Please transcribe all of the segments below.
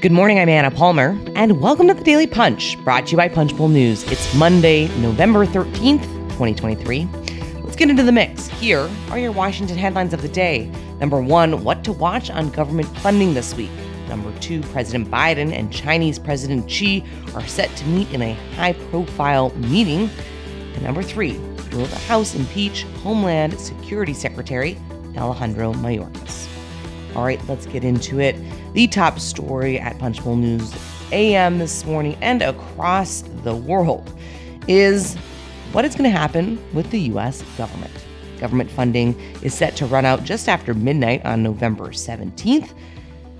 Good morning, I'm Anna Palmer, and welcome to the Daily Punch, brought to you by Punchbowl News. It's Monday, November 13th, 2023. Let's get into the mix. Here are your Washington headlines of the day. Number one, what to watch on government funding this week. Number two, President Biden and Chinese President Xi are set to meet in a high-profile meeting. And number three, will the House impeach Homeland Security Secretary Alejandro Mayorkas? All right, let's get into it. The top story at Punchbowl News AM this morning and across the world is what is going to happen with the U.S. government. Government funding is set to run out just after midnight on November 17th.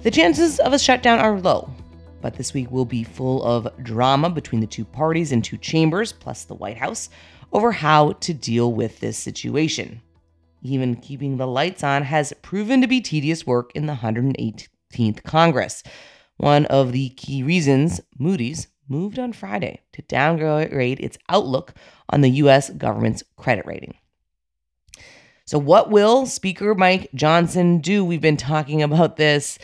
The chances of a shutdown are low, but this week will be full of drama between the two parties and two chambers, plus the White House, over how to deal with this situation. Even keeping the lights on has proven to be tedious work in the 118th Congress. One of the key reasons Moody's moved on Friday to downgrade its outlook on the U.S. government's credit rating. So what will Speaker Mike Johnson do? We've been talking about this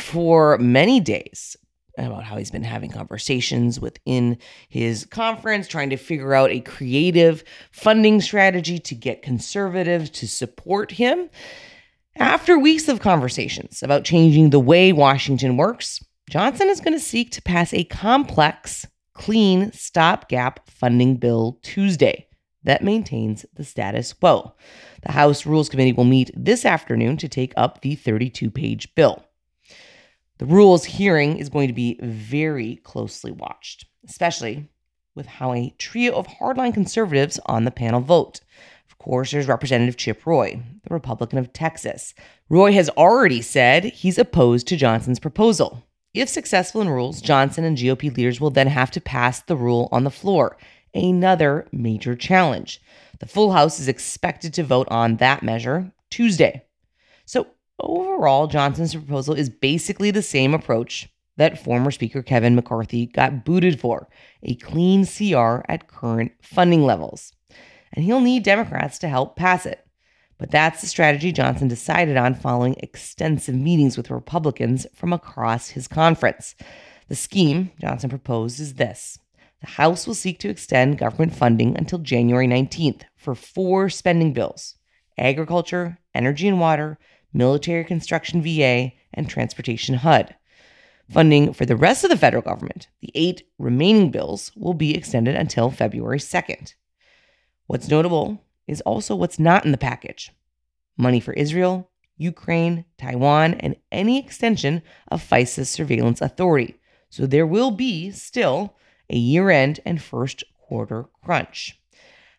for many days, about how he's been having conversations within his conference, trying to figure out a creative funding strategy to get conservatives to support him. After weeks of conversations about changing the way Washington works, Johnson is going to seek to pass a complex, clean, stopgap funding bill Tuesday that maintains the status quo. The House Rules Committee will meet this afternoon to take up the 32-page bill. The rules hearing is going to be very closely watched, especially with how a trio of hardline conservatives on the panel vote. Of course, there's Representative Chip Roy, the Republican of Texas. Roy has already said he's opposed to Johnson's proposal. If successful in rules, Johnson and GOP leaders will then have to pass the rule on the floor, another major challenge. The full House is expected to vote on that measure Tuesday. So, overall, Johnson's proposal is basically the same approach that former Speaker Kevin McCarthy got booted for, a clean CR at current funding levels. And he'll need Democrats to help pass it. But that's the strategy Johnson decided on following extensive meetings with Republicans from across his conference. The scheme Johnson proposed is this. The House will seek to extend government funding until January 19th for four spending bills: agriculture, energy and water, military construction VA, and transportation HUD. Funding for the rest of the federal government, the 8 remaining bills, will be extended until February 2nd. What's notable is also what's not in the package: money for Israel, Ukraine, Taiwan, and any extension of FISA's surveillance authority. So there will be still a year-end and first quarter crunch.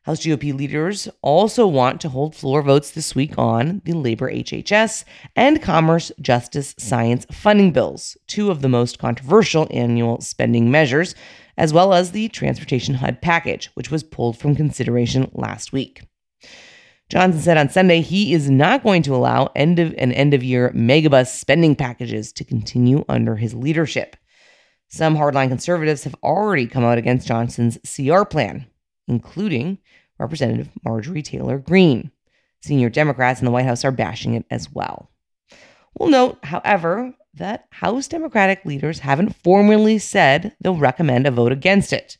House GOP leaders also want to hold floor votes this week on the labor HHS and commerce, justice, science funding bills, two of the most controversial annual spending measures, as well as the transportation HUD package, which was pulled from consideration last week. Johnson said on Sunday he is not going to allow end-of-year megabus spending packages to continue under his leadership. Some hardline conservatives have already come out against Johnson's CR plan, including Representative Marjorie Taylor Greene. Senior Democrats in the White House are bashing it as well. We'll note, however, that House Democratic leaders haven't formally said they'll recommend a vote against it.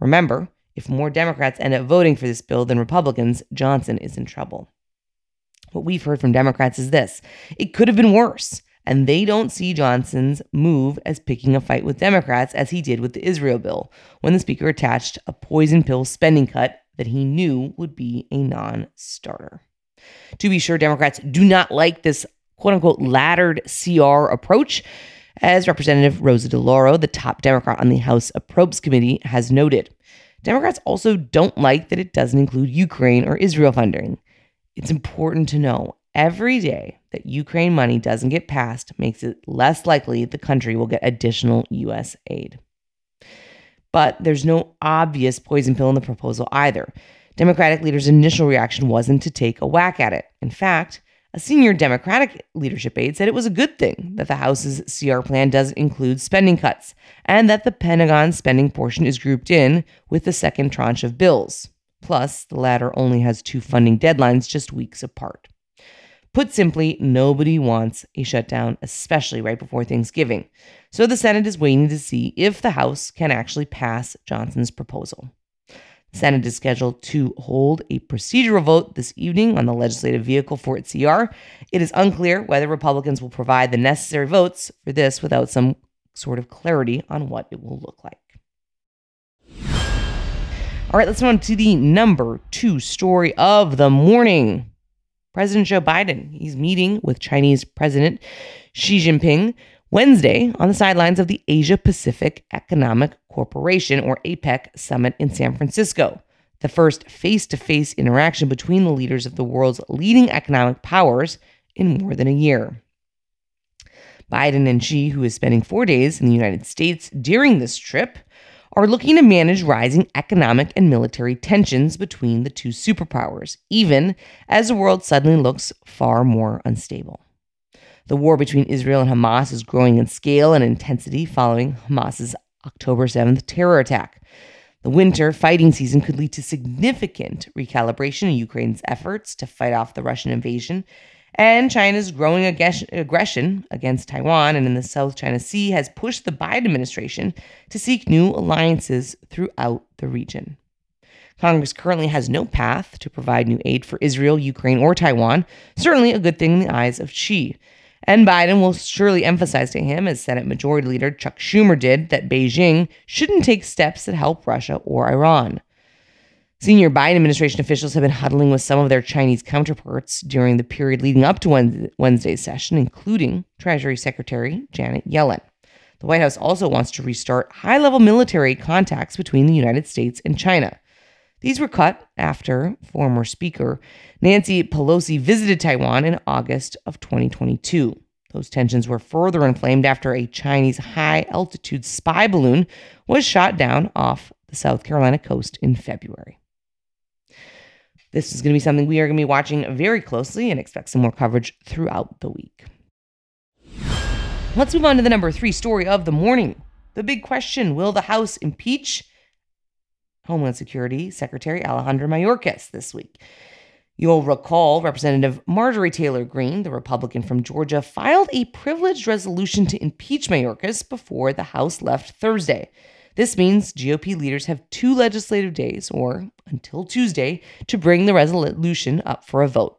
Remember, if more Democrats end up voting for this bill than Republicans, Johnson is in trouble. What we've heard from Democrats is this: it could have been worse, and they don't see Johnson's move as picking a fight with Democrats as he did with the Israel bill, when the speaker attached a poison pill spending cut that he knew would be a non-starter. To be sure, Democrats do not like this quote-unquote laddered CR approach, as Representative Rosa DeLauro, the top Democrat on the House Appropriations Committee, has noted. Democrats also don't like that it doesn't include Ukraine or Israel funding. It's important to know, every day that Ukraine money doesn't get passed makes it less likely the country will get additional U.S. aid. But there's no obvious poison pill in the proposal either. Democratic leaders' initial reaction wasn't to take a whack at it. In fact, a senior Democratic leadership aide said it was a good thing that the House's CR plan doesn't include spending cuts, and that the Pentagon's spending portion is grouped in with the second tranche of bills. Plus, the latter only has 2 funding deadlines just weeks apart. Put simply, nobody wants a shutdown, especially right before Thanksgiving. So the Senate is waiting to see if the House can actually pass Johnson's proposal. The Senate is scheduled to hold a procedural vote this evening on the legislative vehicle for its CR. It is unclear whether Republicans will provide the necessary votes for this without some sort of clarity on what it will look like. All right, let's move on to the number 2 story of the morning. President Joe Biden, he's meeting with Chinese President Xi Jinping Wednesday on the sidelines of the Asia-Pacific Economic Cooperation, or APEC, summit in San Francisco, the first face-to-face interaction between the leaders of the world's leading economic powers in more than a year. Biden and Xi, who is spending 4 days in the United States during this trip, are looking to manage rising economic and military tensions between the two superpowers, even as the world suddenly looks far more unstable. The war between Israel and Hamas is growing in scale and intensity following Hamas's October 7th terror attack. The winter fighting season could lead to significant recalibration in Ukraine's efforts to fight off the Russian invasion, and China's growing aggression against Taiwan and in the South China Sea has pushed the Biden administration to seek new alliances throughout the region. Congress currently has no path to provide new aid for Israel, Ukraine, or Taiwan, certainly a good thing in the eyes of Xi. And Biden will surely emphasize to him, as Senate Majority Leader Chuck Schumer did, that Beijing shouldn't take steps that help Russia or Iran. Senior Biden administration officials have been huddling with some of their Chinese counterparts during the period leading up to Wednesday's session, including Treasury Secretary Janet Yellen. The White House also wants to restart high-level military contacts between the United States and China. These were cut after former Speaker Nancy Pelosi visited Taiwan in August of 2022. Those tensions were further inflamed after a Chinese high-altitude spy balloon was shot down off the South Carolina coast in February. This is going to be something we are going to be watching very closely and expect some more coverage throughout the week. Let's move on to the number 3 story of the morning. The big question, will the House impeach Homeland Security Secretary Alejandro Mayorkas this week? You'll recall Representative Marjorie Taylor Greene, the Republican from Georgia, filed a privileged resolution to impeach Mayorkas before the House left Thursday. This means GOP leaders have 2 legislative days, or until Tuesday, to bring the resolution up for a vote.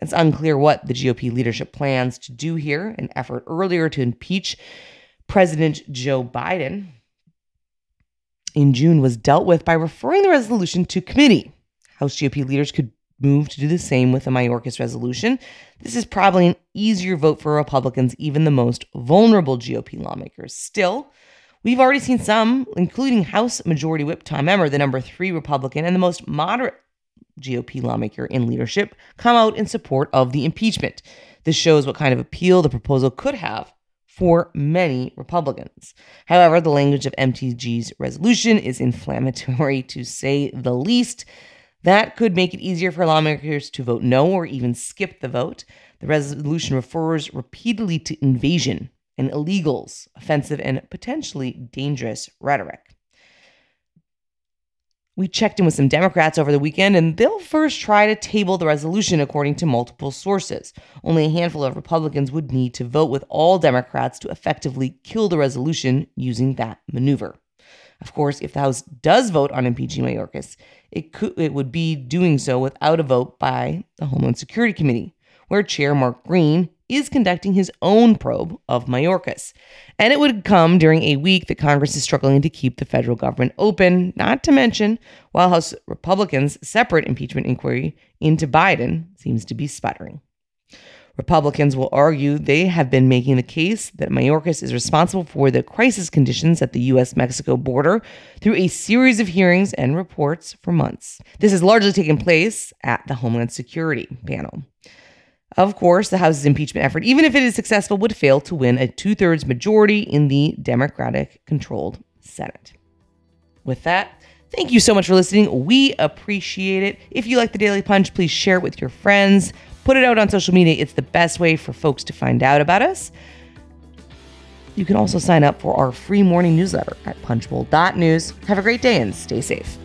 It's unclear what the GOP leadership plans to do here. An effort earlier to impeach President Joe Biden in June was dealt with by referring the resolution to committee. House GOP leaders could move to do the same with the Mayorkas resolution. This is probably an easier vote for Republicans, even the most vulnerable GOP lawmakers. Still, we've already seen some, including House Majority Whip Tom Emmer, the number 3 Republican and the most moderate GOP lawmaker in leadership, come out in support of the impeachment. This shows what kind of appeal the proposal could have for many Republicans. However, the language of MTG's resolution is inflammatory, to say the least. That could make it easier for lawmakers to vote no or even skip the vote. The resolution refers repeatedly to invasion and illegals, offensive and potentially dangerous rhetoric. We checked in with some Democrats over the weekend, and they'll first try to table the resolution, according to multiple sources. Only a handful of Republicans would need to vote with all Democrats to effectively kill the resolution using that maneuver. Of course, if the House does vote on impeaching Mayorkas, it would be doing so without a vote by the Homeland Security Committee, where Chair Mark Green is conducting his own probe of Mayorkas. And it would come during a week that Congress is struggling to keep the federal government open, not to mention while House Republicans' separate impeachment inquiry into Biden seems to be sputtering. Republicans will argue they have been making the case that Mayorkas is responsible for the crisis conditions at the U.S.-Mexico border through a series of hearings and reports for months. This has largely taken place at the Homeland Security panel. Of course, the House's impeachment effort, even if it is successful, would fail to win a 2/3 majority in the Democratic-controlled Senate. With that, thank you so much for listening. We appreciate it. If you like The Daily Punch, please share it with your friends. Put it out on social media. It's the best way for folks to find out about us. You can also sign up for our free morning newsletter at punchbowl.news. Have a great day and stay safe.